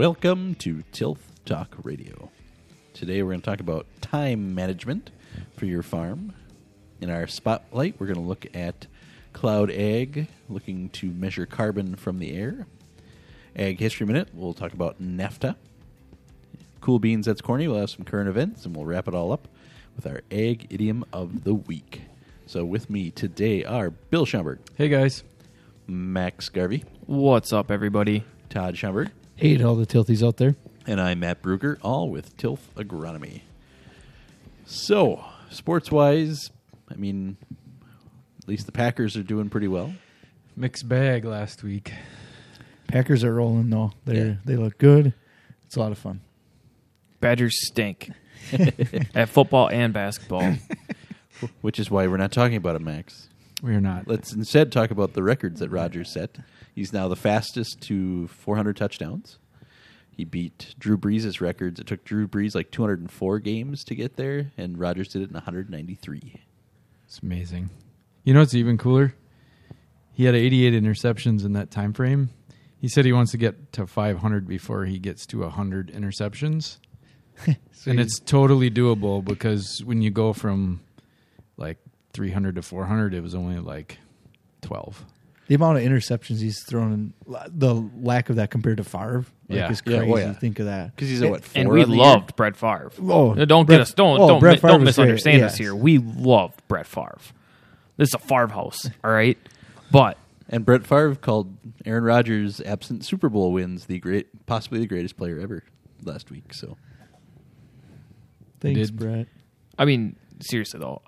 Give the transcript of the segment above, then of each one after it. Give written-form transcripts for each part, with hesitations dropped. Welcome to Tilth Talk Radio. Today we're going to talk about time management for your farm. In our spotlight, we're going to look at Cloud Ag, looking to measure carbon from the air. Ag History Minute, we'll talk about NAFTA. Cool Beans, That's Corny, we'll have some current events, and we'll wrap it all up with our Ag Idiom of the Week. So with me today are Bill Schomburg. Hey, guys. Max Garvey. What's up, everybody? Todd Schomburg. Hey to all the Tilthies out there. And I'm Matt Brueger, all with Tilth Agronomy. So, sports-wise, I mean, at least the Packers are doing pretty well. Mixed bag last week. Packers are rolling, though. They look good. It's a lot of fun. Badgers stink at football and basketball. Which is why we're not talking about it, Max. We're not. Let's instead talk about the records that Rodgers set. He's now the fastest to 400 touchdowns. He beat Drew Brees' records. It took Drew Brees like 204 games to get there, and Rodgers did it in 193. It's amazing. You know what's even cooler? He had 88 interceptions in that time frame. He said he wants to get to 500 before he gets to 100 interceptions. So and it's totally doable because when you go from like 300 to 400, it was only like 12. The amount of interceptions he's thrown, the lack of that compared to Favre, is crazy to think of that. Because he's four. And we loved Brett Favre. Oh, don't misunderstand us here. We loved Brett Favre. This is a Favre house, all right? And Brett Favre called Aaron Rodgers' absent Super Bowl wins possibly the greatest player ever last week. So, thanks, Brett. I mean, seriously though,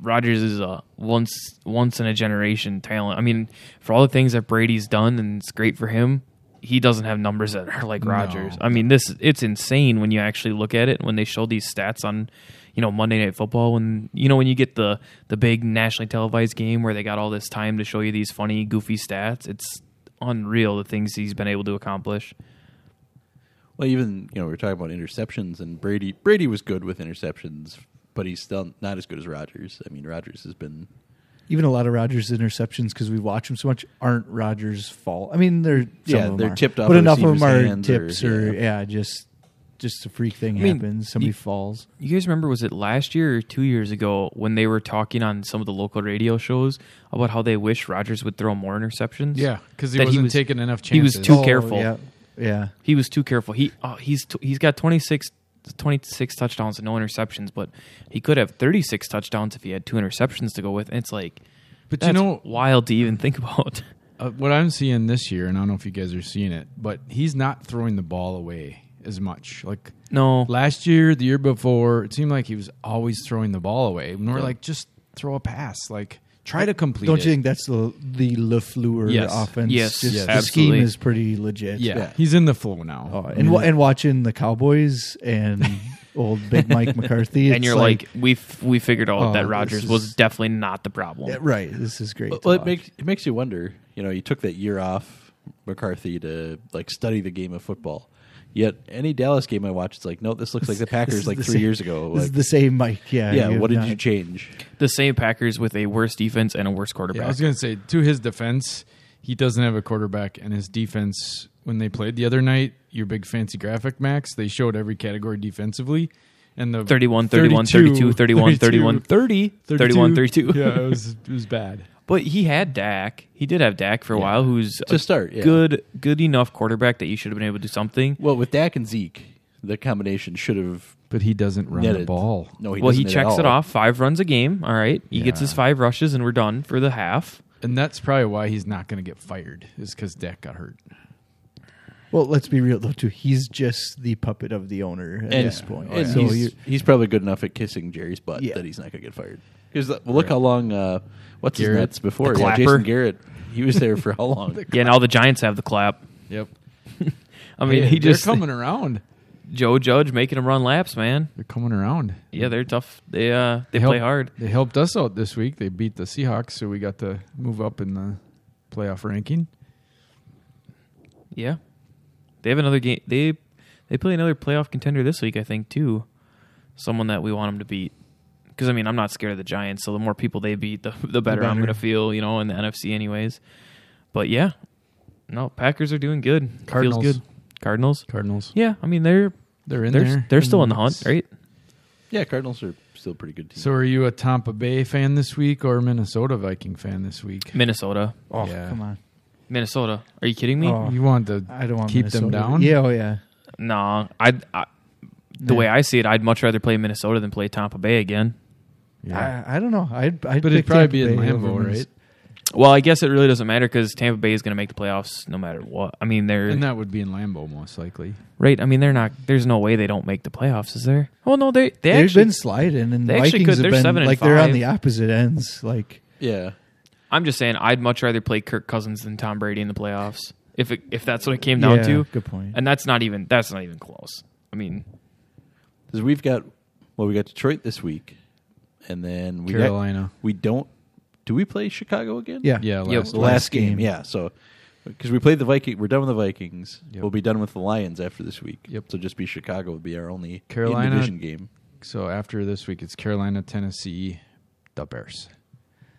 Rodgers is a once in a generation talent. I mean, for all the things that Brady's done, and it's great for him, he doesn't have numbers that are like Rodgers. I mean, it's insane when you actually look at it. When they show these stats on, Monday Night Football, when you get the big nationally televised game where they got all this time to show you these funny, goofy stats, it's unreal the things he's been able to accomplish. Well, even, we're talking about interceptions, and Brady was good with interceptions, but he's still not as good as Rodgers. I mean, Rodgers has been... Even a lot of Rodgers' interceptions, because we watch him so much, aren't Rodgers' fault. I mean, they're tipped off. But enough of them are tips just a freak thing happens. Somebody falls. You guys remember, was it last year or 2 years ago when they were talking on some of the local radio shows about how they wish Rodgers would throw more interceptions? Yeah, because he wasn't taking enough chances. He was too careful. Yeah. Yeah, he was too careful. He's got 26 touchdowns and no interceptions, but he could have 36 touchdowns if he had two interceptions to go with. And it's like, wild to even think about. What I'm seeing this year, and I don't know if you guys are seeing it, but he's not throwing the ball away as much. Like no, last year, the year before, it seemed like he was always throwing the ball away. And we're just throw a pass, try to complete it. Don't you think that's the LeFleur offense? Yes, the scheme is pretty legit. Yeah, he's in the flow now. Oh, and watching the Cowboys and old Big Mike McCarthy. And you're we figured out that Rodgers was definitely not the problem. Yeah, right, this is great. Well, it makes you wonder. He took that year off McCarthy to study the game of football. Yet any Dallas game I watch, it's no, this looks like the Packers 3 years ago. This is the same Mike. Yeah. Yeah. What did you change? The same Packers with a worse defense and a worse quarterback. Yeah, I was going to say, to his defense, he doesn't have a quarterback, and his defense, when they played the other night, your big fancy graphic, Max, they showed every category defensively. And the 31, 31, 32, 31, 31, 30, 31, 32. Yeah, it was bad. But he had Dak. He did have Dak for a while, who's good enough quarterback that you should have been able to do something. Well, with Dak and Zeke, the combination should have... But he doesn't run the ball. No, he checks it off. 5 runs a game, all right? He gets his 5 rushes, and we're done for the half. And that's probably why he's not going to get fired, is because Dak got hurt. Well, let's be real, though, too. He's just the puppet of the owner at this point. And so he's probably good enough at kissing Jerry's butt that he's not going to get fired. Because look how long, Garrett, his nuts before? Yeah, Jason Garrett, he was there for how long? And all the Giants have the clap. Yep. I mean, they're coming around. Joe Judge making them run laps, man. They're coming around. Yeah, they're tough. They play hard. They helped us out this week. They beat the Seahawks, so we got to move up in the playoff ranking. Yeah. They have another game. They play another playoff contender this week, I think, too. Someone that we want them to beat. Because, I'm not scared of the Giants, so the more people they beat, the better I'm going to feel, in the NFC anyways. But, Packers are doing good. Cardinals. Feels good. Cardinals. Yeah, I mean they're in there. They're still in the hunt, right? Yeah, Cardinals are still a pretty good team. So are you a Tampa Bay fan this week or a Minnesota Viking fan this week? Minnesota. Oh, yeah. Come on. Minnesota. Are you kidding me? Oh, you want to keep Minnesota. Them down? Yeah, oh yeah. No, the way I see it, I'd much rather play Minnesota than play Tampa Bay again. Yeah. I don't know. I'd but it'd probably be in Lambeau, right? Well, I guess it really doesn't matter because Tampa Bay is going to make the playoffs no matter what. I mean, and that would be in Lambeau most likely, right? I mean, they're not. There's no way they don't make the playoffs, is there? Well, no, they've been sliding, and the Vikings could. They're have been 7-5. They're on the opposite ends. Like, yeah, I'm just saying, I'd much rather play Kirk Cousins than Tom Brady in the playoffs if that's what it came down to. Good point. And that's not even close. I mean, because we got Detroit this week, and then Carolina. Do we play Chicago again? Yeah. Yeah, last game. Yeah, so because we played the Vikings. We're done with the Vikings. Yep. We'll be done with the Lions after this week. Yep. So just be Chicago would be our only division game. So after this week, it's Carolina, Tennessee, the Bears.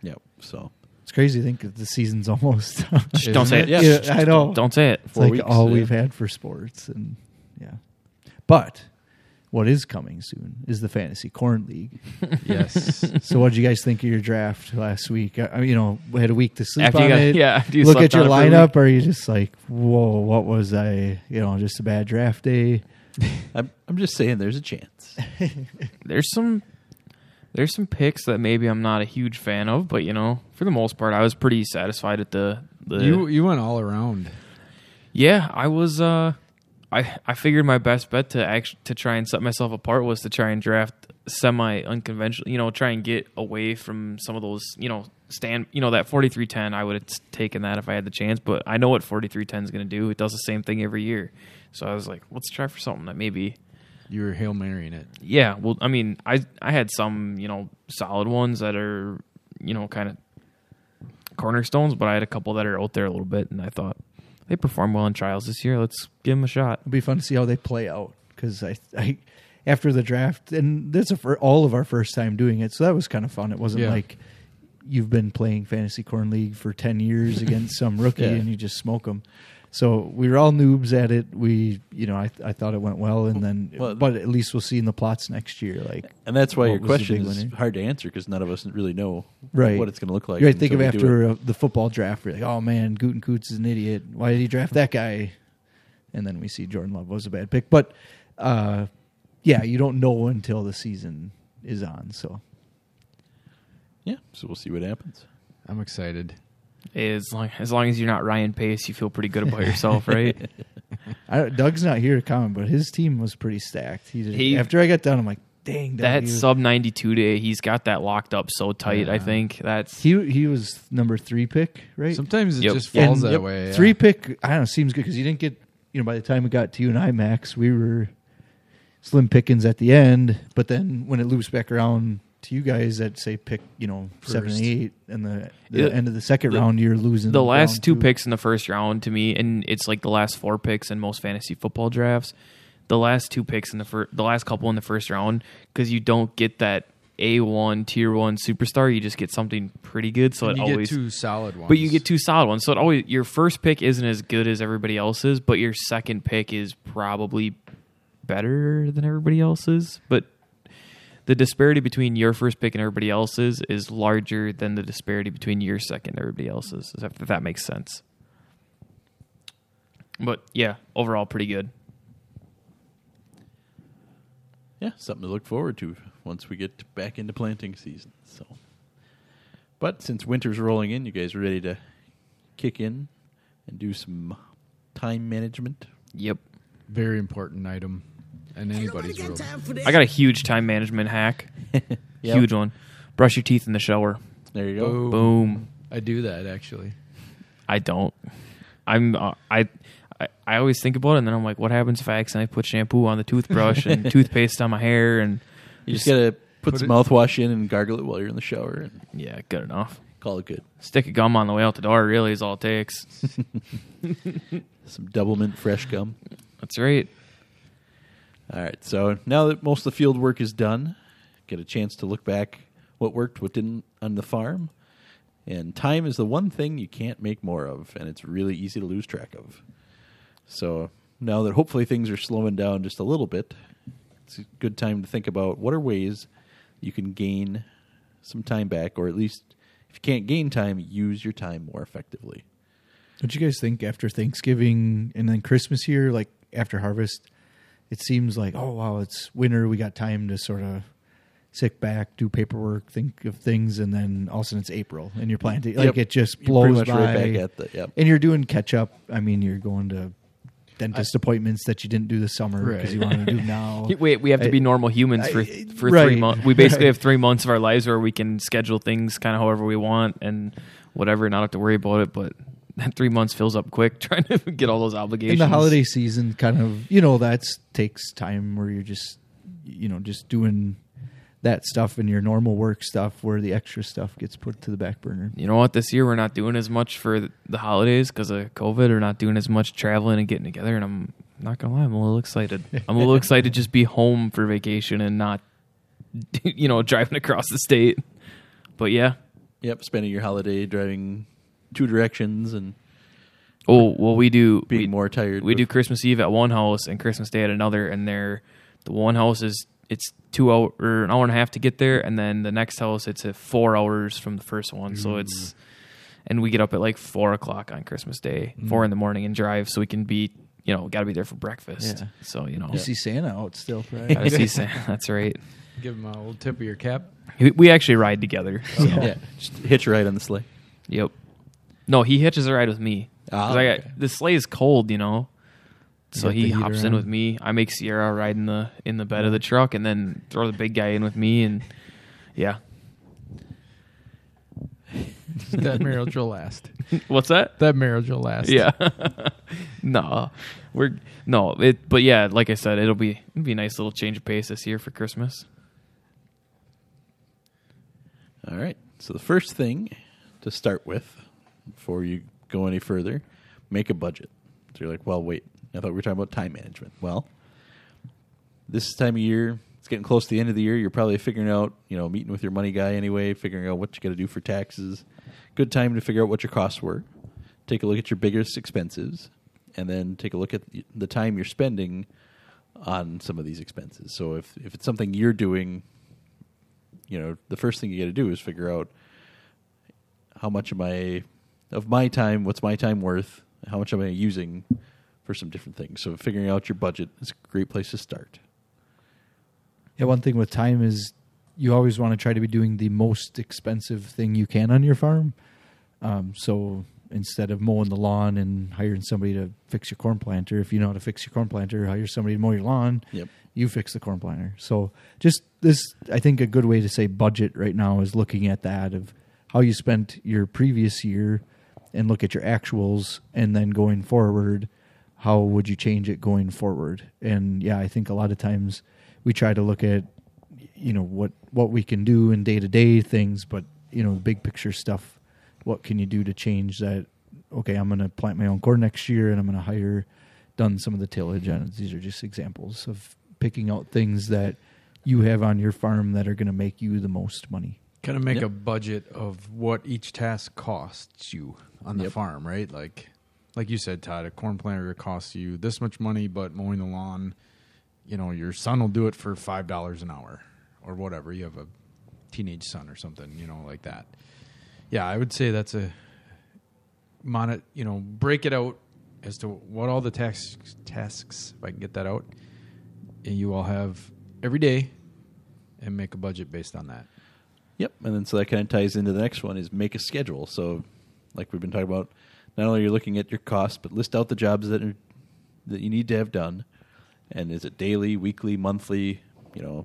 Yep. So it's crazy to think that the season's almost done. Don't say it. Yeah, I know. Don't say it. It's like all we've had for sports. And yeah. But what is coming soon is the Fantasy Corn League. Yes. So what did you guys think of your draft last week? I mean, we had a week to sleep on it. Yeah. Look at your lineup, or are you just like, whoa, what was I? Just a bad draft day. I'm just saying, there's a chance. There's some picks that maybe I'm not a huge fan of, but for the most part, I was pretty satisfied at the. You went all around. Yeah, I was. I figured my best bet to try and set myself apart was to try and draft semi-unconventional, try and get away from some of those, that 43-10, I would have taken that if I had the chance, but I know what 43-10 is going to do. It does the same thing every year. So I was like, let's try for something that maybe... You were Hail Marying it. Yeah, well, I mean, I had some, solid ones that are, kind of cornerstones, but I had a couple that are out there a little bit, and I thought... They perform well in trials this year. Let's give them a shot. It'll be fun to see how they play out because I after the draft, and that's for all of our first time doing it, so that was kind of fun. It wasn't like you've been playing Fantasy Corn League for 10 years against some rookie and you just smoke them. So we were all noobs at it. We, I thought it went well, and then, but at least we'll see in the plots next year. And that's why your question is hard to answer because none of us really know what it's going to look like. Right? Think of after the football draft, we're like, oh man, Gutenkoots is an idiot. Why did he draft that guy? And then we see Jordan Love was a bad pick. But you don't know until the season is on. So yeah, so we'll see what happens. I'm excited. As long as you're not Ryan Pace, you feel pretty good about yourself, right? Doug's not here to comment, but his team was pretty stacked. After I got done, I'm like, dang. That sub-92 day, he's got that locked up so tight, I think. He was number 3 pick, right? Sometimes it just falls that way. Yeah. 3 pick, I don't know, seems good because you didn't get, by the time we got to you and I, Max, we were slim pickings at the end. But then when it loops back around... to you guys that say pick, first. 7 and 8 and the end of the second round, you're losing. The last two picks in the first round to me, and it's like the last 4 picks in most fantasy football drafts, the last 2 picks in the last couple in the first round, because you don't get that A1, tier 1 superstar, you just get something pretty good. So you get 2 solid ones. So it always your first pick isn't as good as everybody else's, but your second pick is probably better than everybody else's. But the disparity between your first pick and everybody else's is larger than the disparity between your second and everybody else's, if that makes sense. But, yeah, overall pretty good. Yeah, something to look forward to once we get back into planting season. So, but since winter's rolling in, you guys are ready to kick in and do some time management? Yep. Very important item. And anybody's room. I got a huge time management hack. Huge one. Brush your teeth in the shower. There you go. Boom. I do that, actually. I don't. I'm I always think about it, and then I'm like, what happens if I accidentally put shampoo on the toothbrush and toothpaste on my hair? And you just got to put some mouthwash in and gargle it while you're in the shower. And yeah, good enough. Call it good. Stick a gum on the way out the door, really, is all it takes. Some Double Mint fresh gum. That's right. All right, so now that most of the field work is done, get a chance to look back what worked, what didn't on the farm. And time is the one thing you can't make more of, and it's really easy to lose track of. So now that hopefully things are slowing down just a little bit, it's a good time to think about what are ways you can gain some time back, or at least if you can't gain time, use your time more effectively. Don't you guys think after Thanksgiving and then Christmas here, like after harvest, it seems like, oh, wow, it's winter. We got time to sort of sit back, do paperwork, think of things, and then all of a sudden it's April, and you're planting. Like, it just blows by. Right back at the, and you're doing catch-up. I mean, you're going to dentist appointments that you didn't do this summer because you want to do now. Wait, we have to be normal humans for 3 months. We basically have 3 months of our lives where we can schedule things kind of however we want and whatever, not have to worry about it, but that 3 months fills up quick trying to get all those obligations. And the holiday season kind of, that takes time where you're just, just doing that stuff and your normal work stuff where the extra stuff gets put to the back burner. You know what? This year we're not doing as much for the holidays because of COVID. We're not doing as much traveling and getting together. And I'm not going to lie, I'm a little excited. I'm a little excited to just be home for vacation and not, driving across the state. But yeah. Yep. Spending your holiday driving two directions and. Oh, well, we do. Being more tired. We do Christmas Eve at one house and Christmas Day at another. And the one house is. It's 2 hours or an hour and a half to get there, and then the next house it's at 4 hours from the first one. So it's, and we get up at like 4 o'clock on Christmas Day, 4 in the morning, and drive so we can be, got to be there for breakfast. Yeah. So you see Santa out still, right? Got to see Santa. That's right. Give him a little tip of your cap. We actually ride together. So. Yeah, just hitch a ride on the sleigh. Yep. No, he hitches a ride with me. The sleigh is cold, So he hops in with me. I make Sierra ride in the bed of the truck and then throw the big guy in with me. And yeah. That marriage will last. What's that? That marriage will last. Yeah. But yeah, like I said, it'll be a nice little change of pace this year for Christmas. All right. So the first thing to start with before you go any further, make a budget. So you're like, well, wait. I thought we were talking about time management. Well, this time of year, it's getting close to the end of the year. You're probably figuring out, meeting with your money guy anyway, figuring out what you got to do for taxes. Good time to figure out what your costs were. Take a look at your biggest expenses, and then take a look at the time you're spending on some of these expenses. So if it's something you're doing, the first thing you got to do is figure out how much of my time, what's my time worth, how much am I using for some different things. So figuring out your budget is a great place to start. Yeah, one thing with time is you always want to try to be doing the most expensive thing you can on your farm. So instead of mowing the lawn and hiring somebody to fix your corn planter, if you know how to fix your corn planter, hire somebody to mow your lawn, you fix the corn planter. So just this, I think a good way to say budget right now is looking at that of how you spent your previous year and look at your actuals and then going forward, how would you change it going forward? And yeah, I think a lot of times we try to look at, what we can do in day-to-day things, but, big picture stuff, what can you do to change that? Okay, I'm going to plant my own corn next year and I'm going to done some of the tillage on it. These are just examples of picking out things that you have on your farm that are going to make you the most money. Kind of make a budget of what each task costs you on the farm, right? Like you said, Todd, a corn planter costs you this much money, but mowing the lawn, your son will do it for $5 an hour or whatever. You have a teenage son or something, like that. Yeah, I would say that's break it out as to what all the tasks, if I can get that out, and you all have every day and make a budget based on that. Yep, and then so that kind of ties into the next one is make a schedule. So like we've been talking about, not only are you looking at your costs, but list out the jobs that you need to have done. And is it daily, weekly, monthly, a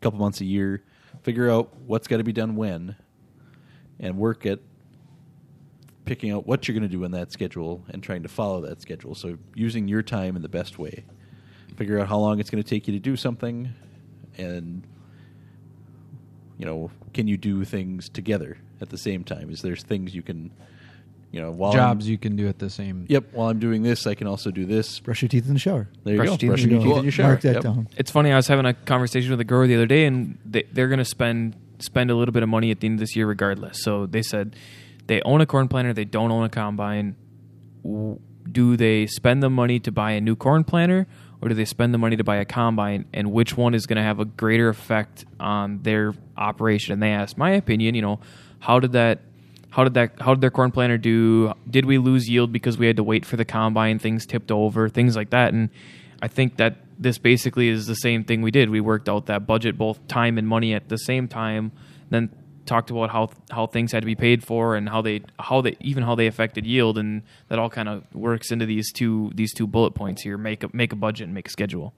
couple months a year? Figure out what's got to be done when and work at picking out what you're going to do in that schedule and trying to follow that schedule. So using your time in the best way. Figure out how long it's going to take you to do something and, can you do things together at the same time? Is there things you can... you can do at the same. Yep. While I'm doing this, I can also do this. Brush your teeth in the shower. There you go. Brush your teeth in your shower. Mark that down. It's funny. I was having a conversation with a grower the other day, and they're going to spend a little bit of money at the end of this year, regardless. So they said they own a corn planter, they don't own a combine. do they spend the money to buy a new corn planter, or do they spend the money to buy a combine, and which one is going to have a greater effect on their operation? And they asked my opinion, you know, how did their corn planter do? Did we lose yield because we had to wait for the combine, things tipped over, things like that? And I think that this basically is the same thing we did. We worked out that budget, both time and money, at the same time, then talked about how things had to be paid for and how they affected yield, and that all kind of works into these two bullet points here: make a budget and make a schedule.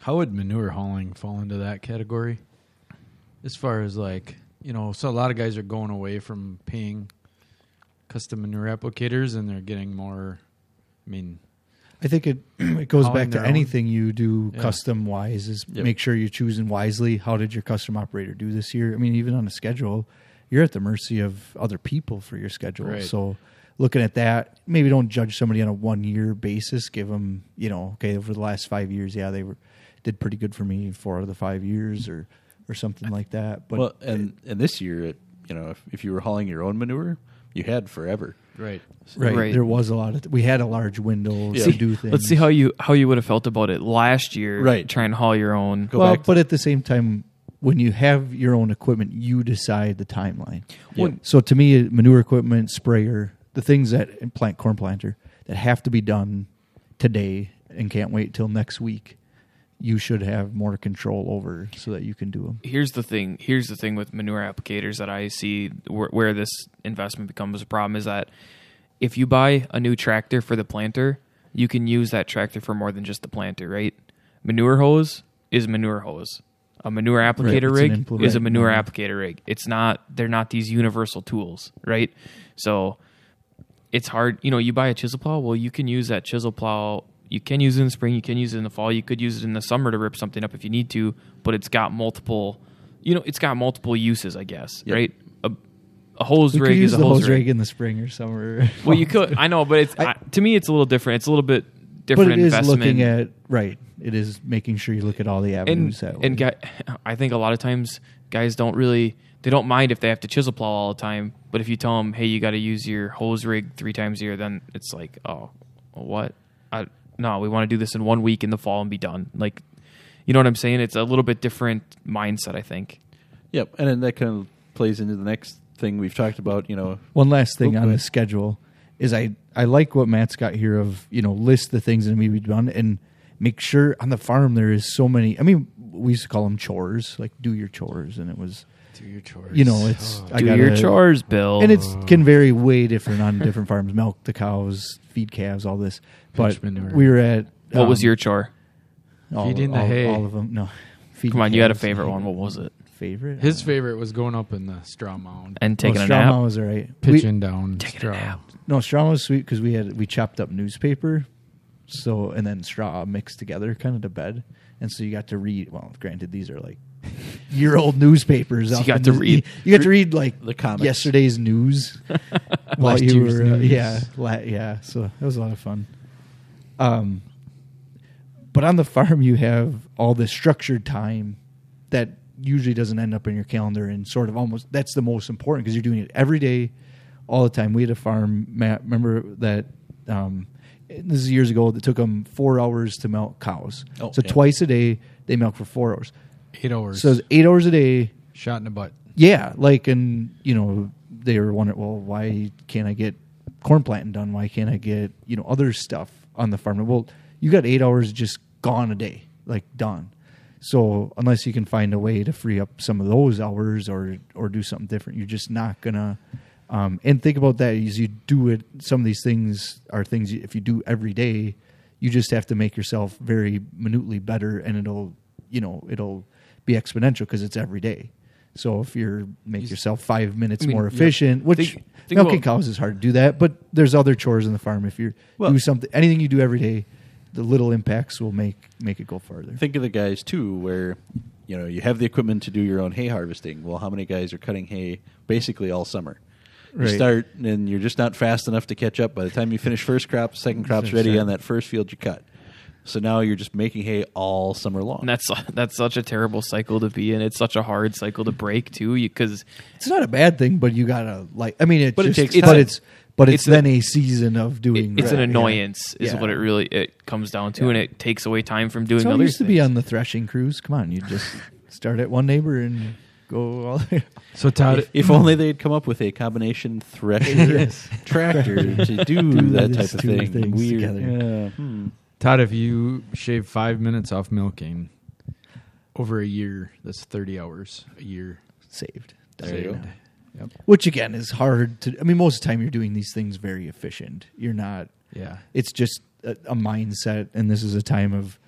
How would manure hauling fall into that category? As far as, like, you know, so a lot of guys are going away from paying custom manure applicators, and they're getting more. I mean, I think it goes back to anything you do custom wise is make sure you're choosing wisely. How did your custom operator do this year? I mean, even on a schedule, you're at the mercy of other people for your schedule. Right. So looking at that, maybe don't judge somebody on a 1 year basis. Give them, you know, okay, over the last 5 years, yeah, they did pretty good for me 4 out of the 5 years or something like that. But and this year, you know, if you were hauling your own manure, you had forever. Right. There was a lot of we had a large window to do things. Let's see how you would have felt about it last year, right? Trying to haul your own. But at the same time, when you have your own equipment, you decide the timeline. Yeah. So to me, manure equipment, sprayer, the things that corn planter that have to be done today and can't wait till next week, you should have more control over so that you can do them. Here's the thing with manure applicators that I see where this investment becomes a problem is that if you buy a new tractor for the planter, you can use that tractor for more than just the planter, right? Manure hose is manure hose. A manure applicator rig is a manure applicator rig. They're not these universal tools, right? So it's hard. You know, you buy a chisel plow, well, you can use that chisel plow. You can use it in the spring, you can use it in the fall, you could use it in the summer to rip something up if you need to, but it's got multiple uses, I guess, right? A hose rig is a hose rig in the spring or summer. Well, you could, I know, but to me it's a little different. It's a little bit different investment. But it is looking at, right, it is making sure you look at all the avenues that way. And I think a lot of times guys don't mind if they have to chisel plow all the time, but if you tell them, hey, you got to use your hose rig 3 times a year, then it's like, oh, what? No, we want to do this in 1 week in the fall and be done. Like, you know what I'm saying? It's a little bit different mindset, I think. Yep, and then that kind of plays into the next thing we've talked about, you know. One last thing on the schedule is I like what Matt's got here of, you know, list the things that need to be done and make sure on the farm there is so many. I mean, we used to call them chores, like do your chores, and it was... Do your chores. You know, it's... Oh. Do your chores, Bill. And it can vary way different on different farms. Milk the cows, feed calves, all this. But we were at... what was your chore? Feeding the hay. All of them. No. Come on, you had a favorite one. What was it? Favorite? His favorite was going up in the straw mound. And taking a nap. Straw mound was all right. Pitching down straw. No, straw was sweet because we chopped up newspaper, so, and then straw mixed together, kind of to bed. And so you got to read... Well, granted, these are like... year-old newspapers. So you got to read like the comics. Yesterday's news while you were news. So that was a lot of fun. But on the farm you have all this structured time that usually doesn't end up in your calendar, and sort of almost that's the most important because you're doing it every day, all the time. We had a farm, Matt, remember that this is years ago, that took them 4 hours to milk cows. Twice a day they milk for 4 hours. 8 hours. So it's 8 hours a day. Shot in the butt. Yeah. Like, and, you know, they were wondering, well, why can't I get corn planting done? Why can't I get, you know, other stuff on the farm? Well, you got 8 hours just gone a day, like done. So unless you can find a way to free up some of those hours or do something different, you're just not going to. And think about that as you do it. Some of these things are things if you do every day, you just have to make yourself very minutely better, and it'll be exponential because it's every day. So if you make yourself 5 minutes more efficient, which milking cows is hard to do that, but there's other chores in the farm. If you do something, anything you do every day, the little impacts will make it go farther. Think of the guys too, where you know you have the equipment to do your own hay harvesting. Well, how many guys are cutting hay basically all summer? Right. You start and you're just not fast enough to catch up. By the time you finish first crop, second crop's ready on that first field you cut. So now you're just making hay all summer long. And that's such a terrible cycle to be in. It's such a hard cycle to break too, because it's not a bad thing, but you gotta like. I mean, it just, it takes. But it's But it's then a season of doing. It's an annoyance, is what it really comes down to, and it takes away time from doing other things. It used to be on the threshing crews. Come on, you just start at one neighbor and go all the way. So Todd, if only they'd come up with a combination thresher tractor to do that type of thing. Weird. Yeah. Todd, if you shave 5 minutes off milking over a year, that's 30 hours a year saved. There you go. Yep. Which, again, is hard to... I mean, most of the time you're doing these things very efficient. You're not... Yeah. It's just a mindset, and this is a time of,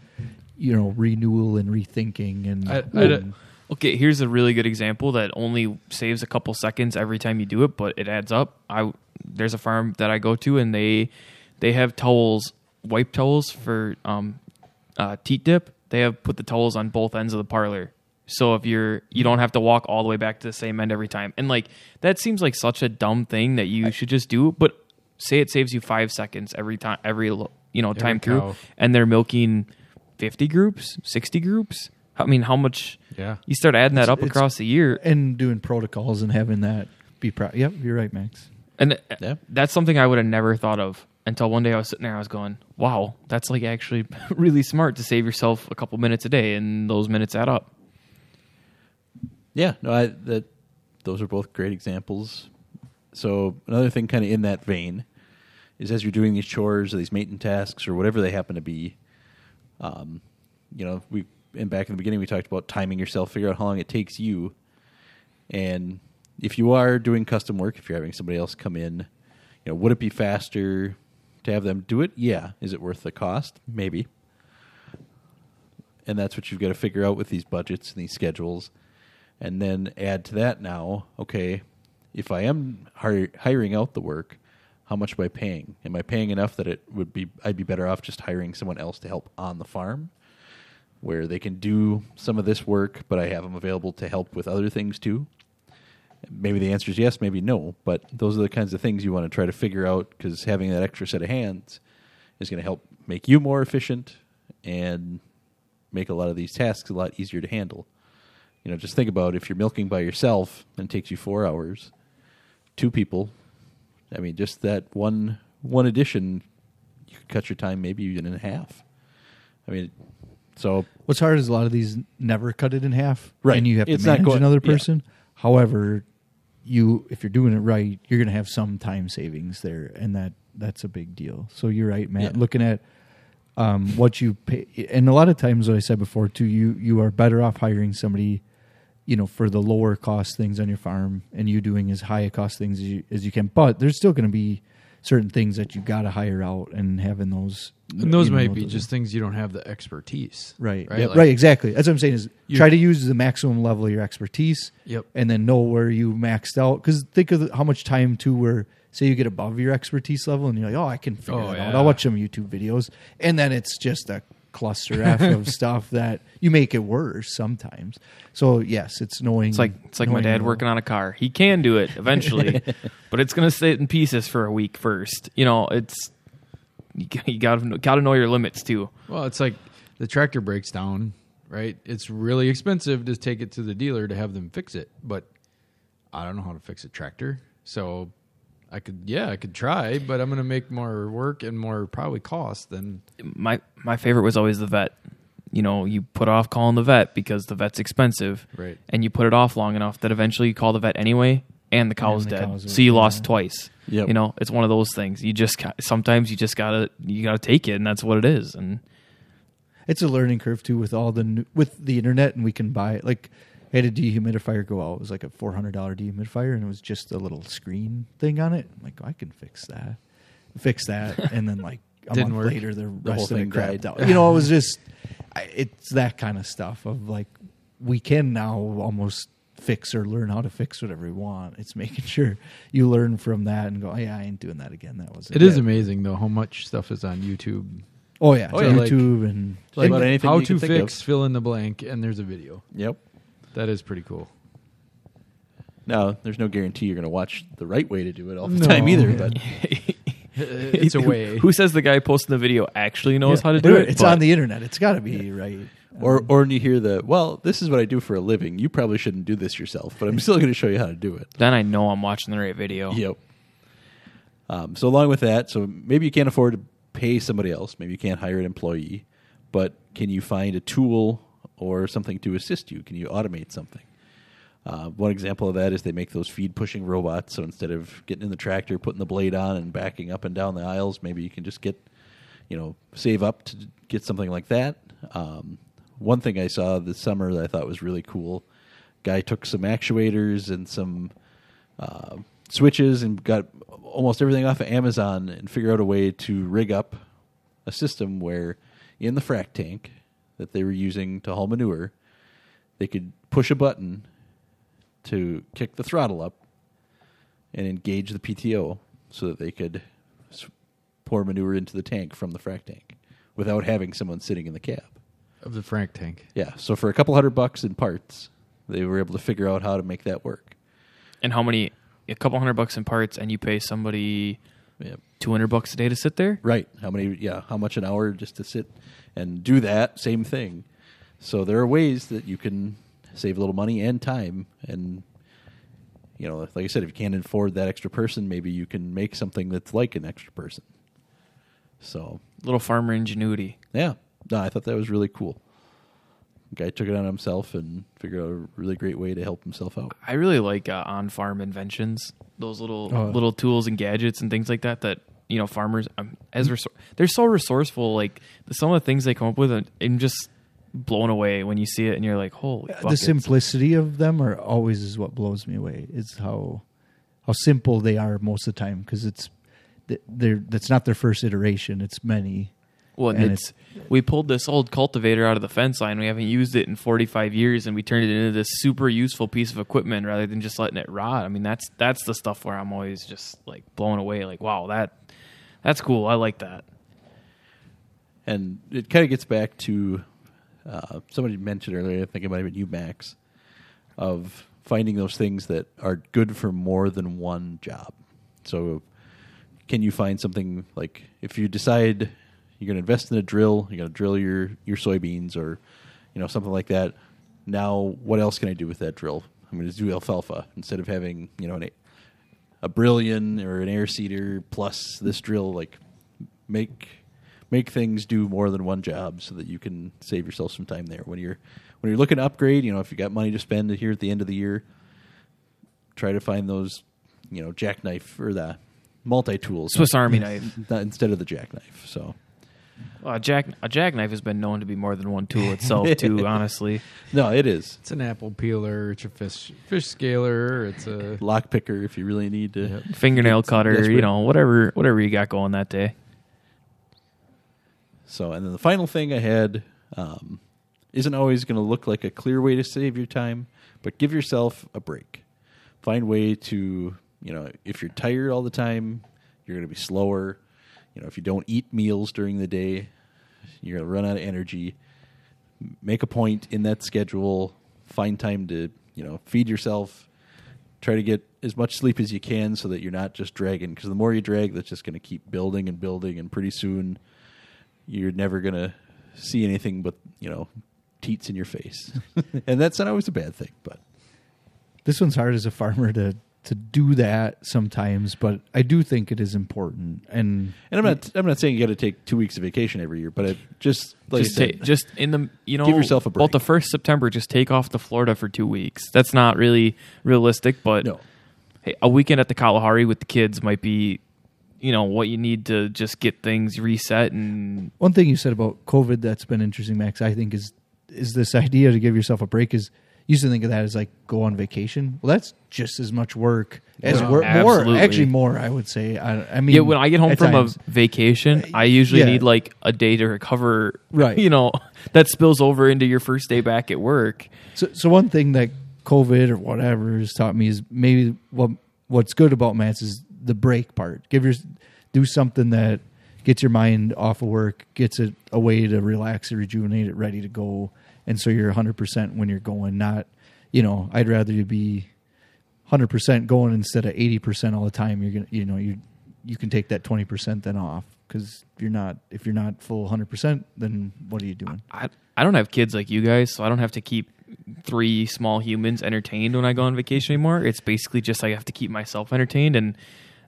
renewal and rethinking. And okay, here's a really good example that only saves a couple seconds every time you do it, but it adds up. There's a farm that I go to, and they have towels, wipe towels for teat dip. They have put the towels on both ends of the parlor. So if you don't have to walk all the way back to the same end every time. And that seems like such a dumb thing that you should just do, but say it saves you 5 seconds every time, every time through, and they're milking 50 groups, 60 groups. I mean, how much you start adding that up across the year and doing protocols and having that be Yep, you're right, Max. And that's something I would have never thought of until one day I was sitting there and I was going, wow, that's actually really smart to save yourself a couple minutes a day, and those minutes add up. Yeah, no, those are both great examples. So another thing kind of in that vein is as you're doing these chores or these maintenance tasks or whatever they happen to be, back in the beginning we talked about timing yourself, figure out how long it takes you. And if you are doing custom work, if you're having somebody else come in, would it be faster to have them do it? Yeah. Is it worth the cost? Maybe. And that's what you've got to figure out with these budgets and these schedules. And then add to that now, okay, if I am hiring out the work, how much am I paying? Am I paying enough that I'd be better off just hiring someone else to help on the farm where they can do some of this work, but I have them available to help with other things too? Maybe the answer is yes, maybe no, but those are the kinds of things you want to try to figure out, because having that extra set of hands is going to help make you more efficient and make a lot of these tasks a lot easier to handle. Just think about if you're milking by yourself and it takes you 4 hours, two people, I mean, just that one addition, you could cut your time maybe even in half. I mean, so... What's hard is a lot of these never cut it in half. Right. And you have to manage another person. Yeah. However, if you're doing it right, you're going to have some time savings there, and that's a big deal. So you're right, Matt. Yeah. Looking at... what you pay, and a lot of times, what I said before too, you are better off hiring somebody, for the lower cost things on your farm, and you doing as high a cost things as you can. But there's still going to be certain things that you got to hire out, and having those. And those might be just things you don't have the expertise, right? Right, yeah, right, exactly. That's what I'm saying is try to use the maximum level of your expertise, and then know where you maxed out. Because think of how much time too where. So you get above your expertise level, and you're like, I can figure it out. I'll watch some YouTube videos. And then it's just a cluster F of stuff that you make it worse sometimes. So, yes, it's knowing. It's like my dad working on a car. He can do it eventually, but it's going to sit in pieces for a week first. You got to know your limits, too. Well, it's like the tractor breaks down, right? It's really expensive to take it to the dealer to have them fix it, but I don't know how to fix a tractor, so... I could try, but I'm going to make more work and more probably cost than... My favorite was always the vet. You put off calling the vet because the vet's expensive. Right. And you put it off long enough that eventually you call the vet anyway, and the cow's dead. So you lost twice. Yep. It's one of those things. Sometimes you just got to take it, and that's what it is. And it's a learning curve, too, with the internet, and we can buy... I had a dehumidifier go out. It was like a $400 dehumidifier, and it was just a little screen thing on it. I'm like, I can fix that. Fix that. And then a month later, the rest of it crapped out. It was just, it's that kind of stuff of we can now almost fix or learn how to fix whatever we want. It's making sure you learn from that and go, oh, yeah, I ain't doing that again. That was it. It is amazing, though, how much stuff is on YouTube. Oh, yeah. Oh, yeah. YouTube about anything how to fix, fill in the blank, and there's a video. Yep. That is pretty cool. Now, there's no guarantee you're going to watch the right way to do it all the time either. But it's a way. Who says the guy posting the video actually knows how to do it? It's on the internet. It's got to be right. Or when you hear this is what I do for a living. You probably shouldn't do this yourself, but I'm still going to show you how to do it. Then I know I'm watching the right video. Yep. So along with that, so maybe you can't afford to pay somebody else. Maybe you can't hire an employee. But can you find a tool or something to assist you? Can you automate something? One example of that is they make those feed-pushing robots. So instead of getting in the tractor, putting the blade on, and backing up and down the aisles, maybe you can just get, you know, save up to get something like that. One thing I saw this summer that I thought was really cool, guy took some actuators and some switches and got almost everything off of Amazon and figured out a way to rig up a system where in the frac tank that they were using to haul manure, they could push a button to kick the throttle up and engage the PTO so that they could pour manure into the tank from the frac tank without having someone sitting in the cab. Of the frac tank. Yeah. So for $200 in parts, they were able to figure out how to make that work. And how many, $200 in parts, and you pay somebody $200 a day to sit there? Right. How much an hour just to sit and do that same thing. So there are ways that you can save a little money and time. And, you know, like I said, if you can't afford that extra person, maybe you can make something that's like an extra person. So little farmer ingenuity. Yeah. No, I thought that was really cool. The guy took it on himself and figured out a really great way to help himself out. I really like on-farm inventions, those little tools and gadgets and things like that, you know, farmers, they're so resourceful. Like some of the things they come up with, I'm just blown away when you see it and you're like, holy fuck. The simplicity of them are always is what blows me away. It's how simple they are most of the time, because that's not their first iteration. It's many. Well, and we pulled this old cultivator out of the fence line. We haven't used it in 45 years, and we turned it into this super useful piece of equipment rather than just letting it rot. I mean, that's the stuff where I'm always just like blown away. Like, wow, that's cool. I like that. And it kind of gets back to somebody mentioned earlier, I think it might have been you, Max, of finding those things that are good for more than one job. So can you find something like if you decide you're going to invest in a drill, you're going to drill your soybeans or, you know, something like that. Now, what else can I do with that drill? I'm going to do alfalfa instead of having, you know, a Brillion or an air seeder plus this drill. Like make things do more than one job so that you can save yourself some time there. When you're looking to upgrade, you know, if you got money to spend here at the end of the year, try to find those, you know, jackknife or the multi-tools. Swiss Army knife. Instead of the jackknife, so. Well, a jackknife has been known to be more than one tool itself, too, honestly. No, it is. It's an apple peeler. It's a fish scaler. It's a lock picker if you really need to. Yep. Fingernail cutter, you know, whatever you got going that day. So, and then the final thing I had isn't always going to look like a clear way to save your time, but give yourself a break. Find a way to, you know, if you're tired all the time, you're going to be slower. You know, if you don't eat meals during the day, you're going to run out of energy. Make a point in that schedule. Find time to, you know, feed yourself. Try to get as much sleep as you can so that you're not just dragging. Because the more you drag, that's just going to keep building and building. And pretty soon, you're never going to see anything but, you know, teats in your face. And that's not always a bad thing. But this one's hard as a farmer to do that sometimes, but I do think it is important. And I'm not saying you got to take 2 weeks of vacation every year, but give yourself a break. About the 1st September, just take off to Florida for 2 weeks. That's not really realistic, but Hey, a weekend at the Kalahari with the kids might be, you know, what you need to just get things reset. And one thing you said about COVID that's been interesting, Max, I think is this idea to give yourself a break is. Used to think of that as like go on vacation. Well, that's just as much work as work. Absolutely. More, actually more, I would say. I mean, yeah. When I get home from a vacation, I usually need like a day to recover. Right. You know, that spills over into your first day back at work. So one thing that COVID or whatever has taught me is maybe what's good about Matt's is the break part. Do something that gets your mind off of work, gets it a way to relax, rejuvenate it, ready to go. And so you're 100% when you're going, not, you know, I'd rather you be 100% going instead of 80% all the time. You're going to, you know, you can take that 20% then off because if you're not full 100%, then what are you doing? I don't have kids like you guys, so I don't have to keep 3 small humans entertained when I go on vacation anymore. It's basically just I have to keep myself entertained. And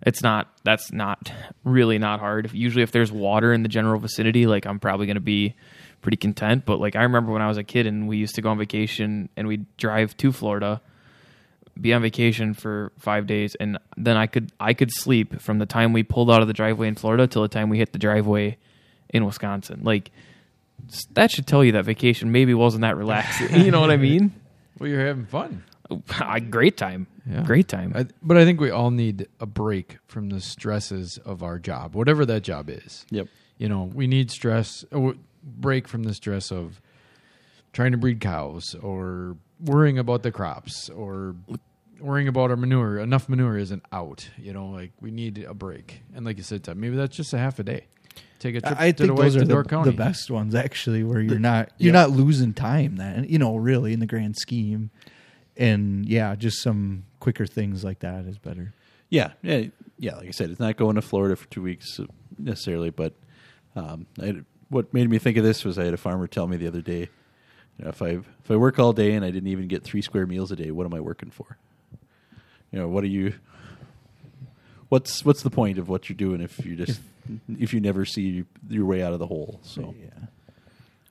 That's not hard. Usually if there's water in the general vicinity, like I'm probably going to be pretty content. But like I remember when I was a kid and we used to go on vacation and we'd drive to Florida, be on vacation for 5 days, and then I could sleep from the time we pulled out of the driveway in Florida till the time we hit the driveway in Wisconsin. Like that should tell you that vacation maybe wasn't that relaxing. You know what I mean? Well, you're having fun. Great time. Yeah. Great time. But I think we all need a break from the stresses of our job, whatever that job is. Yep. You know, we need break from the stress of trying to breed cows or worrying about the crops or worrying about our manure. Enough manure isn't out. You know, like we need a break. And like you said, Tom, maybe that's just a half a day. Take a trip to Door County. The best ones actually, where you're not losing time. That, you know, really in the grand scheme. And yeah, just some quicker things like that is better. Yeah. Like I said, it's not going to Florida for 2 weeks necessarily, but what made me think of this was I had a farmer tell me the other day, you know, if I work all day and I didn't even get 3 square meals a day, what am I working for? You know, what's the point of what you're doing if you just if you never see your way out of the hole? So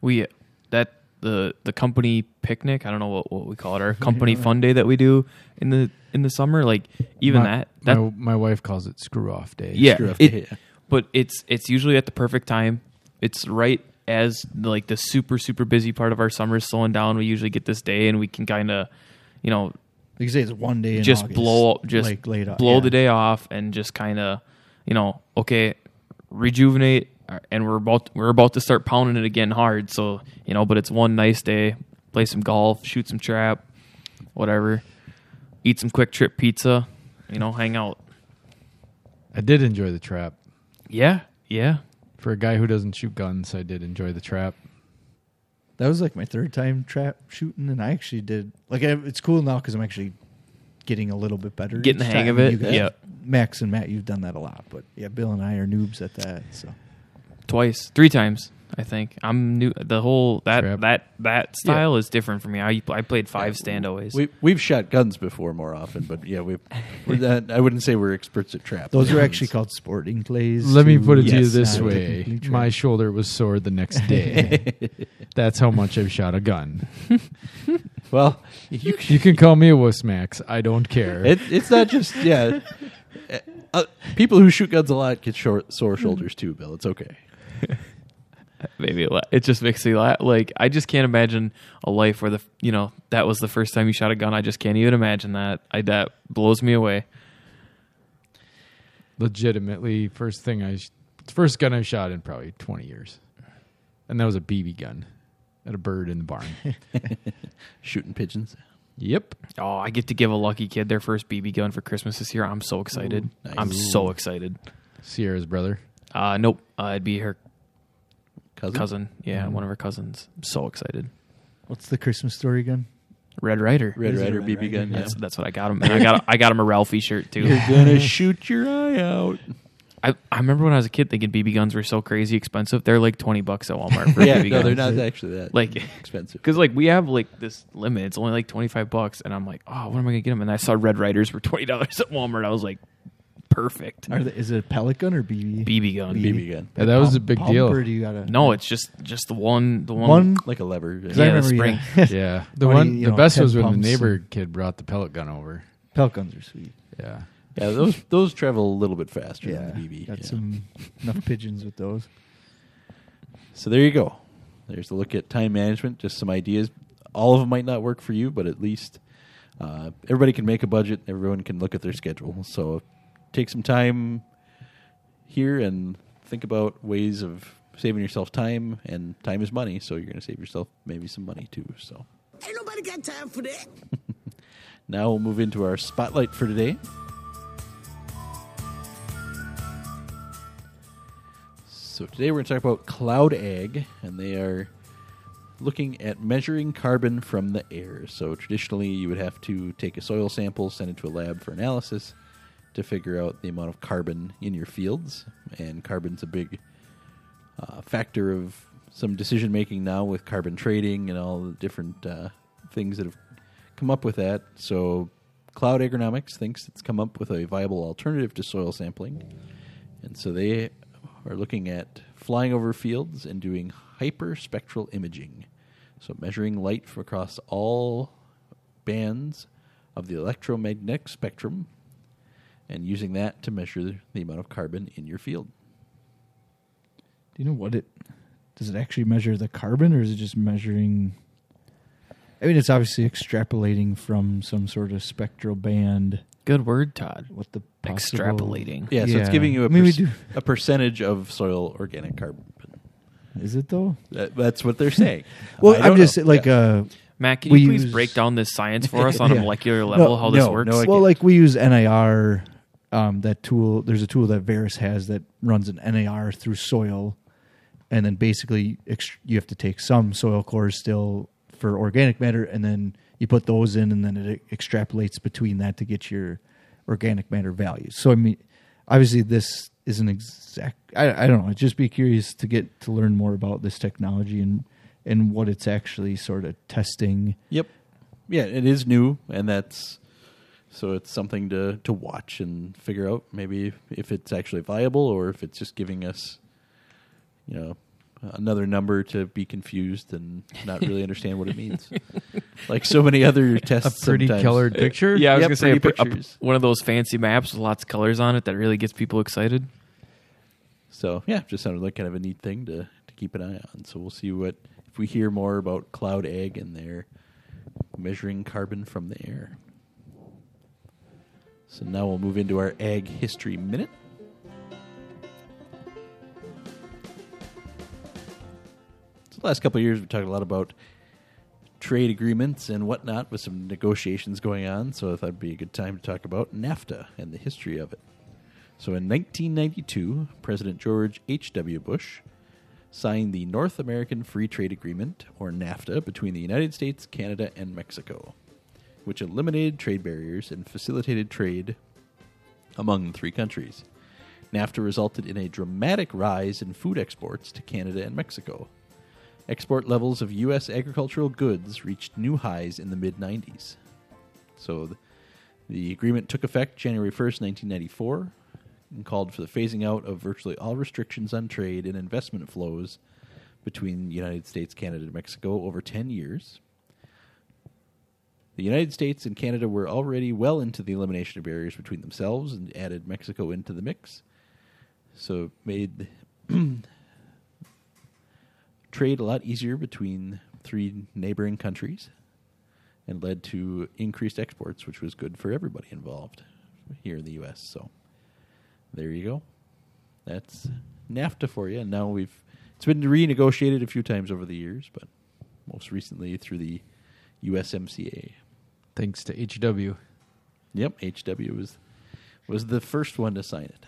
yeah, The company picnic, I don't know what we call it, our company fun day that we do in the summer, like even my wife calls it screw off day. Yeah, screw off day. But it's usually at the perfect time. It's right as like the super super busy part of our summer is slowing down. We usually get this day and we can kind of, you know, like you say, it's one day in just August, blow the day off and just kind of, you know, okay, rejuvenate. And we're about to start pounding it again hard. So, you know, but it's one nice day. Play some golf, shoot some trap, whatever. Eat some quick trip pizza, you know, hang out. I did enjoy the trap. Yeah. For a guy who doesn't shoot guns, I did enjoy the trap. That was like my third time trap shooting, and I actually did. Like, it's cool now because I'm actually getting a little bit better. Getting the hang of it, yeah. Max and Matt, you've done that a lot. But, yeah, Bill and I are noobs at that, so... Three times, I think. I'm new. The whole that style is different for me. I played 5 standaways. We've shot guns before more often, but yeah, I wouldn't say we're experts at trap. Those are actually called sporting plays. Let me put it to you this way: my shoulder was sore the next day. That's how much I've shot a gun. Well, you can call me a wuss, Max. I don't care. It's not just people who shoot guns a lot get sore shoulders too, Bill. It's okay. Maybe it just makes me laugh. Like I just can't imagine a life where that was the first time you shot a gun. I just can't even imagine that. That blows me away. Legitimately, first gun I shot in probably 20 years, and that was a BB gun at a bird in the barn, shooting pigeons. Yep. Oh, I get to give a lucky kid their first BB gun for Christmas this year. I'm so excited. Ooh, nice. I'm so excited. Sierra's brother? Nope. It'd be her cousin. Yeah, one of her cousins. I'm so excited. What's the Christmas story gun? Red Ryder. Red Ryder BB gun. Yeah. That's what I got him. And I got him a Ralphie shirt too. You're gonna shoot your eye out. I remember when I was a kid thinking BB guns were so crazy expensive. They're like $20 at Walmart for BB guns. No, they're not actually that like expensive. Because like we have like this limit. It's only like $25, and I'm like, oh, what am I gonna get them? And I saw Red Riders for $20 at Walmart. I was like, perfect. Is it a pellet gun or BB? BB gun. Yeah, that was a big deal. No, it's just the one like a lever. Yeah, I remember, spring. Yeah, the one. The best was when the neighbor kid brought the pellet gun over. Pellet guns are sweet. Yeah. Yeah, those travel a little bit faster than the BB. Got enough pigeons with those. So there you go. There's a look at time management, just some ideas. All of them might not work for you, but at least everybody can make a budget. Everyone can look at their schedule. So take some time here and think about ways of saving yourself time, and time is money, so you're going to save yourself maybe some money too. So ain't nobody got time for that. Now we'll move into our spotlight for today. So today we're going to talk about Cloud Ag, and they are looking at measuring carbon from the air. So traditionally you would have to take a soil sample, send it to a lab for analysis to figure out the amount of carbon in your fields. And carbon's a big factor of some decision making now with carbon trading and all the different things that have come up with that. So Cloud Agronomics thinks it's come up with a viable alternative to soil sampling. And so they are looking at flying over fields and doing hyperspectral imaging. So measuring light from across all bands of the electromagnetic spectrum and using that to measure the amount of carbon in your field. Do you know what it... Does it actually measure the carbon, or is it just measuring... I mean, it's obviously extrapolating from some sort of spectral band. Good word, Todd. What the possible... Extrapolating. Yeah, so it's giving you a percentage of soil organic carbon. Is it, though? That's what they're saying. Well, I'm just like... Yeah. Matt, can you please break down this science for us on a molecular level, how this works? No, well, like we use NIR, that tool. There's a tool that Veris has that runs an NIR through soil, and then basically you have to take some soil cores still for organic matter, and then you put those in, and then it extrapolates between that to get your organic matter values. So, I mean, obviously this isn't exact. I don't know. I'd just be curious to learn more about this technology and what it's actually sort of testing. Yep. Yeah, it is new, and so it's something to watch and figure out maybe if it's actually viable or if it's just giving us, another number to be confused and not really understand what it means. Like so many other tests. A pretty colored picture? Yeah, I was going to say one of those fancy maps with lots of colors on it that really gets people excited. So, yeah, just sounded like kind of a neat thing to keep an eye on. So we'll see if we hear more about Cloud Ag and their measuring carbon from the air. So now we'll move into our Ag History Minute. So the last couple of years we talked a lot about trade agreements and whatnot with some negotiations going on, so I thought it would be a good time to talk about NAFTA and the history of it. So in 1992, President George H.W. Bush signed the North American Free Trade Agreement, or NAFTA, between the United States, Canada, and Mexico, which eliminated trade barriers and facilitated trade among the three countries. NAFTA resulted in a dramatic rise in food exports to Canada and Mexico. Export levels of U.S. agricultural goods reached new highs in the mid-90s. So the agreement took effect January 1st, 1994, and called for the phasing out of virtually all restrictions on trade and investment flows between the United States, Canada, and Mexico over 10 years. The United States and Canada were already well into the elimination of barriers between themselves and added Mexico into the mix. So it made trade a lot easier between three neighboring countries and led to increased exports, which was good for everybody involved here in the U.S. So there you go. That's NAFTA for you. And now it's been renegotiated a few times over the years, but most recently through the USMCA. Thanks to HW. Yep, HW was the first one to sign it.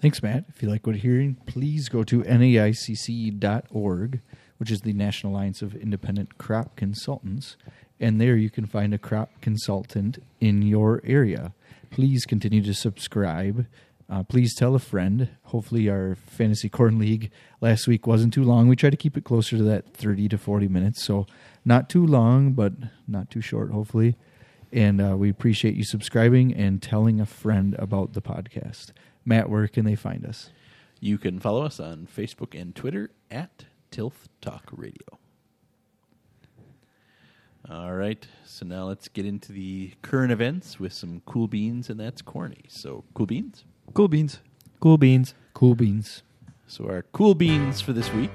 Thanks, Matt. If you like what you're hearing, please go to naicc.org, which is the National Alliance of Independent Crop Consultants, and there you can find a crop consultant in your area. Please continue to subscribe. Please tell a friend. Hopefully our Fantasy Corn League last week wasn't too long. We try to keep it closer to that 30 to 40 minutes, so not too long, but not too short, hopefully. And we appreciate you subscribing and telling a friend about the podcast. Matt, where can they find us? You can follow us on Facebook and Twitter at Tilth Talk Radio. All right, so now let's get into the current events with some cool beans, and that's Corny. So, cool beans? Cool beans. Cool beans. Cool beans. So our cool beans for this week.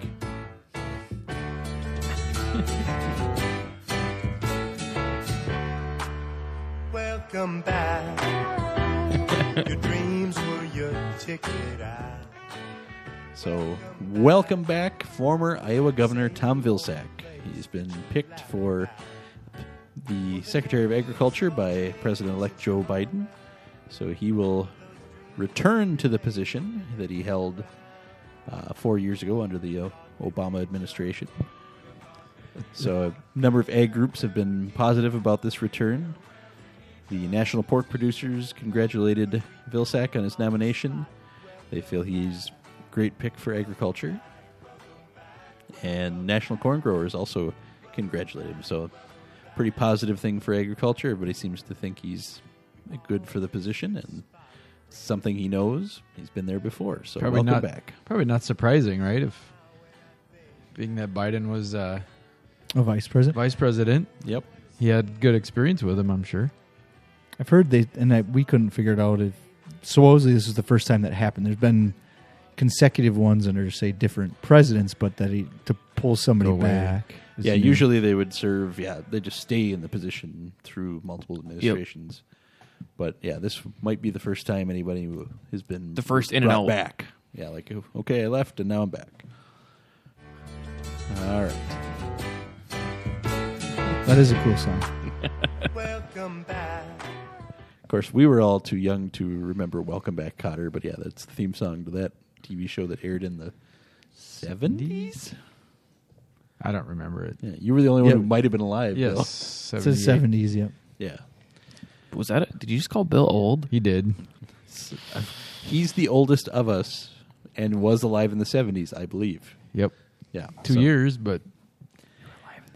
Welcome back. Your dreams were your ticket out. So, welcome back, former Iowa Governor Tom Vilsack. He's been picked for the Secretary of Agriculture by President-elect Joe Biden. So he will return to the position that he held 4 years ago under the Obama administration. So a number of ag groups have been positive about this return. The National Pork Producers congratulated Vilsack on his nomination. They feel he's a great pick for agriculture. And National Corn Growers also congratulated him. So pretty positive thing for agriculture. Everybody seems to think he's good for the position and something he knows. He's been there before, so probably welcome back. Probably not surprising, right? If being that Biden was a vice president. Yep, he had good experience with him, I'm sure. I've heard we couldn't figure it out. If supposedly this is the first time that happened. There's been consecutive ones under, say, different presidents, but that to pull somebody back. Yeah, usually they would serve. Yeah, they just stay in the position through multiple administrations. Yep. But yeah, this might be the first time anybody has been the first in and out back. Yeah, like okay, I left and now I'm back. All right, that is a cool song. Welcome back. Of course, we were all too young to remember "Welcome Back, Kotter," but yeah, that's the theme song to that TV show that aired in the 70s. I don't remember it. Yeah, you were the only one who might have been alive. Yes, Bill. It says 70s. Yep. Yeah. Was that it? Did you just call Bill old? He did. He's the oldest of us and was alive in the 70s, I believe. Yep. Yeah. 2 years, but... alive in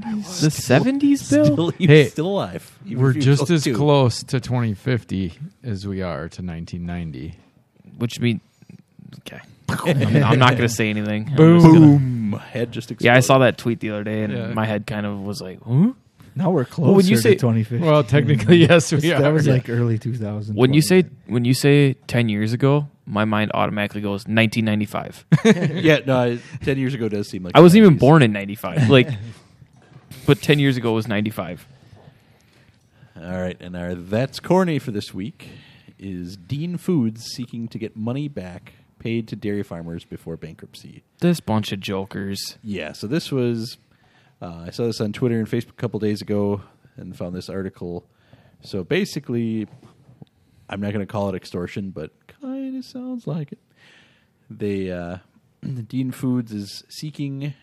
the 70s? The 70s, Bill? Still alive. We're just as close to 2050 as we are to 1990. Which means... okay. I'm not going to say anything. Boom. My head just exploded. Yeah, I saw that tweet the other day, and my head kind of was like, huh? Now we're closer to 2050. Well, technically, yes, we are. That was like early 2000. When you say 10 years ago, my mind automatically goes 1995. Yeah, no, 10 years ago does seem like I wasn't even born in 95. Like, but 10 years ago was 95. All right, and our That's Corny for this week is Dean Foods seeking to get money back paid to dairy farmers before bankruptcy. This bunch of jokers. Yeah, so this was... I saw this on Twitter and Facebook a couple days ago and found this article. So basically, I'm not going to call it extortion, but kind of sounds like it. Dean Foods is seeking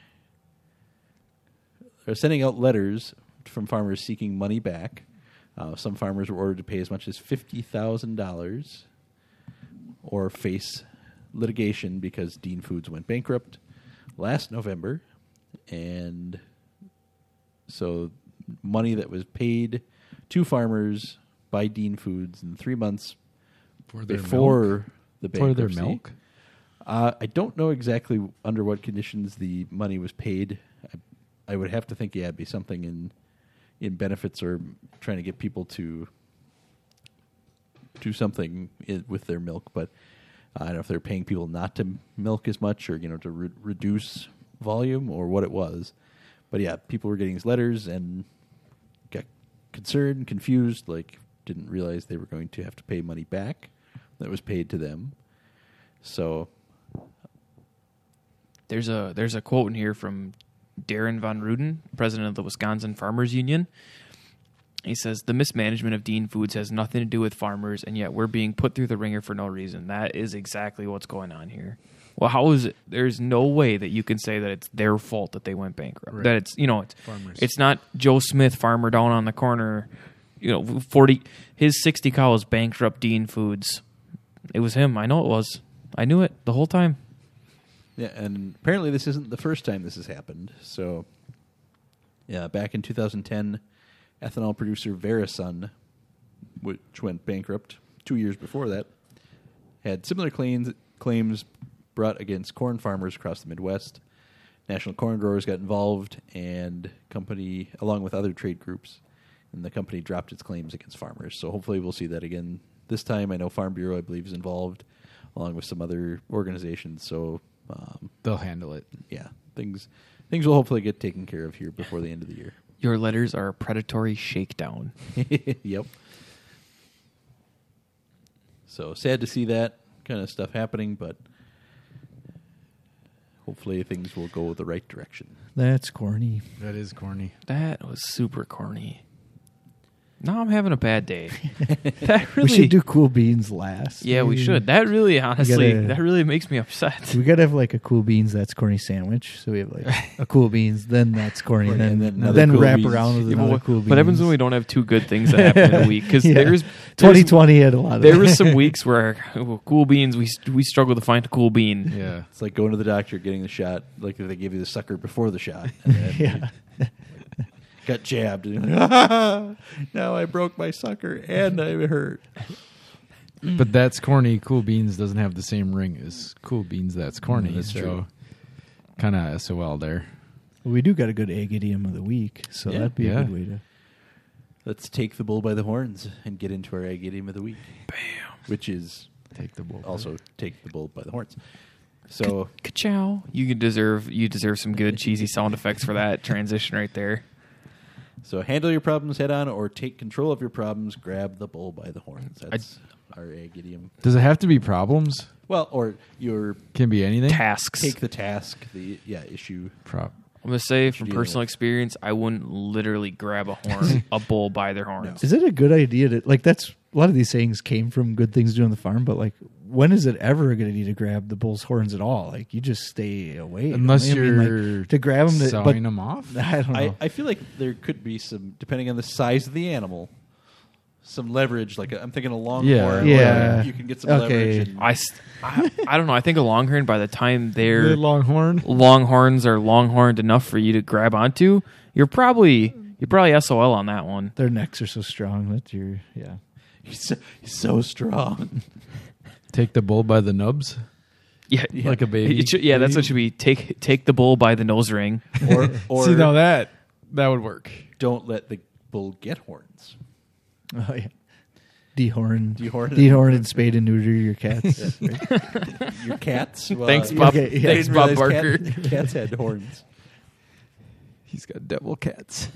or sending out letters from farmers seeking money back. Some farmers were ordered to pay as much as $50,000 or face litigation because Dean Foods went bankrupt last November. And... so money that was paid to farmers by Dean Foods in 3 months before the bankruptcy. For their milk? I don't know exactly under what conditions the money was paid. I would have to think, it'd be something in benefits or trying to get people to do something with their milk. But I don't know if they're paying people not to milk as much or to reduce volume or what it was. But yeah, people were getting his letters and got concerned, confused, didn't realize they were going to have to pay money back that was paid to them. So there's a quote in here from Darren von Ruden, president of the Wisconsin Farmers Union. He says, "The mismanagement of Dean Foods has nothing to do with farmers, and yet we're being put through the ringer for no reason." That is exactly what's going on here. Well, how is it? There's no way that you can say that it's their fault that they went bankrupt. Right. That it's it's not Joe Smith, farmer down on the corner, 60 cows bankrupt Dean Foods. It was him. I know it was. I knew it the whole time. Yeah, and apparently this isn't the first time this has happened. So, yeah, back in 2010, ethanol producer VeriSun, which went bankrupt 2 years before that, had similar claims brought against corn farmers across the Midwest. National Corn Growers got involved, and company, along with other trade groups, and the company dropped its claims against farmers. So hopefully we'll see that again this time. I know Farm Bureau, I believe, is involved, along with some other organizations. So they'll handle it. Yeah, things will hopefully get taken care of here before the end of the year. Your letters are a predatory shakedown. Yep. So sad to see that kind of stuff happening, but hopefully things will go the right direction. That's corny. That is corny. That was super corny. Now I'm having a bad day. That really, we should do Cool Beans last. Yeah, we should. That really, honestly, that really makes me upset. We got to have a Cool Beans, That's Corny sandwich. So we have a Cool Beans, then That's Corny, then cool wrap beans. Around with another Cool Beans. What happens when we don't have two good things that happen in a week? Because there's 2020 had a lot of there was some weeks where Cool Beans, we struggle to find a Cool Bean. Yeah. It's like going to the doctor, getting the shot. Like they give you the sucker before the shot. And then yeah. got jabbed. Now I broke my sucker and I hurt. But that's corny. Cool Beans doesn't have the same ring as Cool Beans. That's corny. That's true. Kind of SOL there. Well, we do got a good egg idiom of the week, so that'd be a good way to... Let's take the bull by the horns and get into our egg idiom of the week. Bam! Which is take the bull. Also, take the bull by the horns. So, ka-chow. You deserve some good cheesy sound effects for that transition right there. So, handle your problems head on, or take control of your problems. Grab the bull by the horns. That's our egg idiom. Does it have to be problems? Well, or your can be anything. Tasks. Take the task. The issue. I'm going to say from personal experience, I wouldn't literally grab a horn, a bull by their horns. No. Is it a good idea to, like, that's a lot of these sayings came from good things to do on the farm, but, like, when is it ever a good idea to grab the bull's horns at all? Like, you just stay away. Unless you're like, to grab them, sawing them off? I don't know. I feel like there could be some, depending on the size of the animal, some leverage. Like, I'm thinking a longhorn. Yeah. You can get some leverage. And I don't know. I think a longhorn, by the time they're longhorns are longhorned enough for you to grab onto, you're probably SOL on that one. Their necks are so strong that he's so strong. Take the bull by the nubs. Yeah. Like a baby. Baby. That's what should be. Take the bull by the nose ring. Or see, now that would work. Don't let the bull get horns. Oh, yeah. Dehorn and spade and neuter your cats. Your cats? Well, thanks, Bob. Okay, thanks, Bob Barker. Cats had horns. He's got devil cats.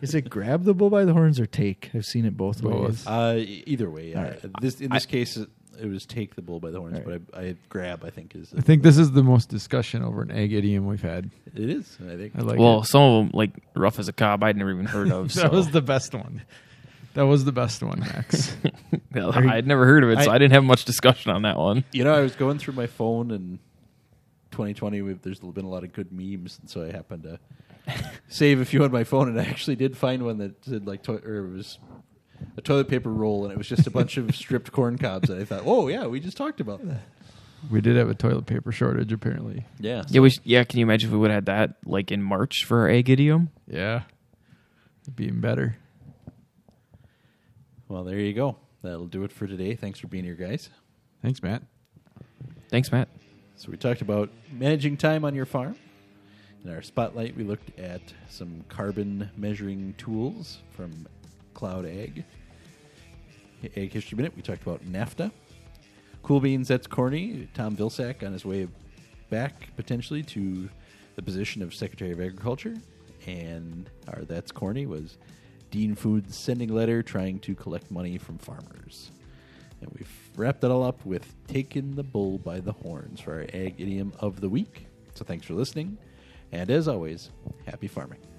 Is it grab the bull by the horns or take? I've seen it both ways. Either way. Right. In this case, it was take the bull by the horns, right. But I grab, I think, is... I think this is the most discussion over an egg idiom we've had. It is, I think. Well, some of them, like rough as a cob, I'd never even heard of. That was the best one. That was the best one, Max. I'd never heard of it, so I didn't have much discussion on that one. You know, I was going through my phone in 2020. There's been a lot of good memes, and so I happened to save a few on my phone, and I actually did find one that said, like, it was a toilet paper roll, and it was just a bunch of stripped corn cobs, and I thought, oh, yeah, we just talked about that. We did have a toilet paper shortage, apparently. Yeah. So. Yeah, can you imagine if we would have had that, like, in March for our egg idiom? Yeah. It'd be even better. Well, there you go. That'll do it for today. Thanks for being here, guys. Thanks, Matt. So we talked about managing time on your farm. In our spotlight, we looked at some carbon measuring tools from Cloud Ag. Ag History Minute, we talked about NAFTA. Cool Beans, that's corny. Tom Vilsack on his way back, potentially, to the position of Secretary of Agriculture. And our that's corny was... Dean Foods sending letter trying to collect money from farmers. And we've wrapped it all up with taking the bull by the horns for our ag idiom of the week. So thanks for listening. And as always, happy farming.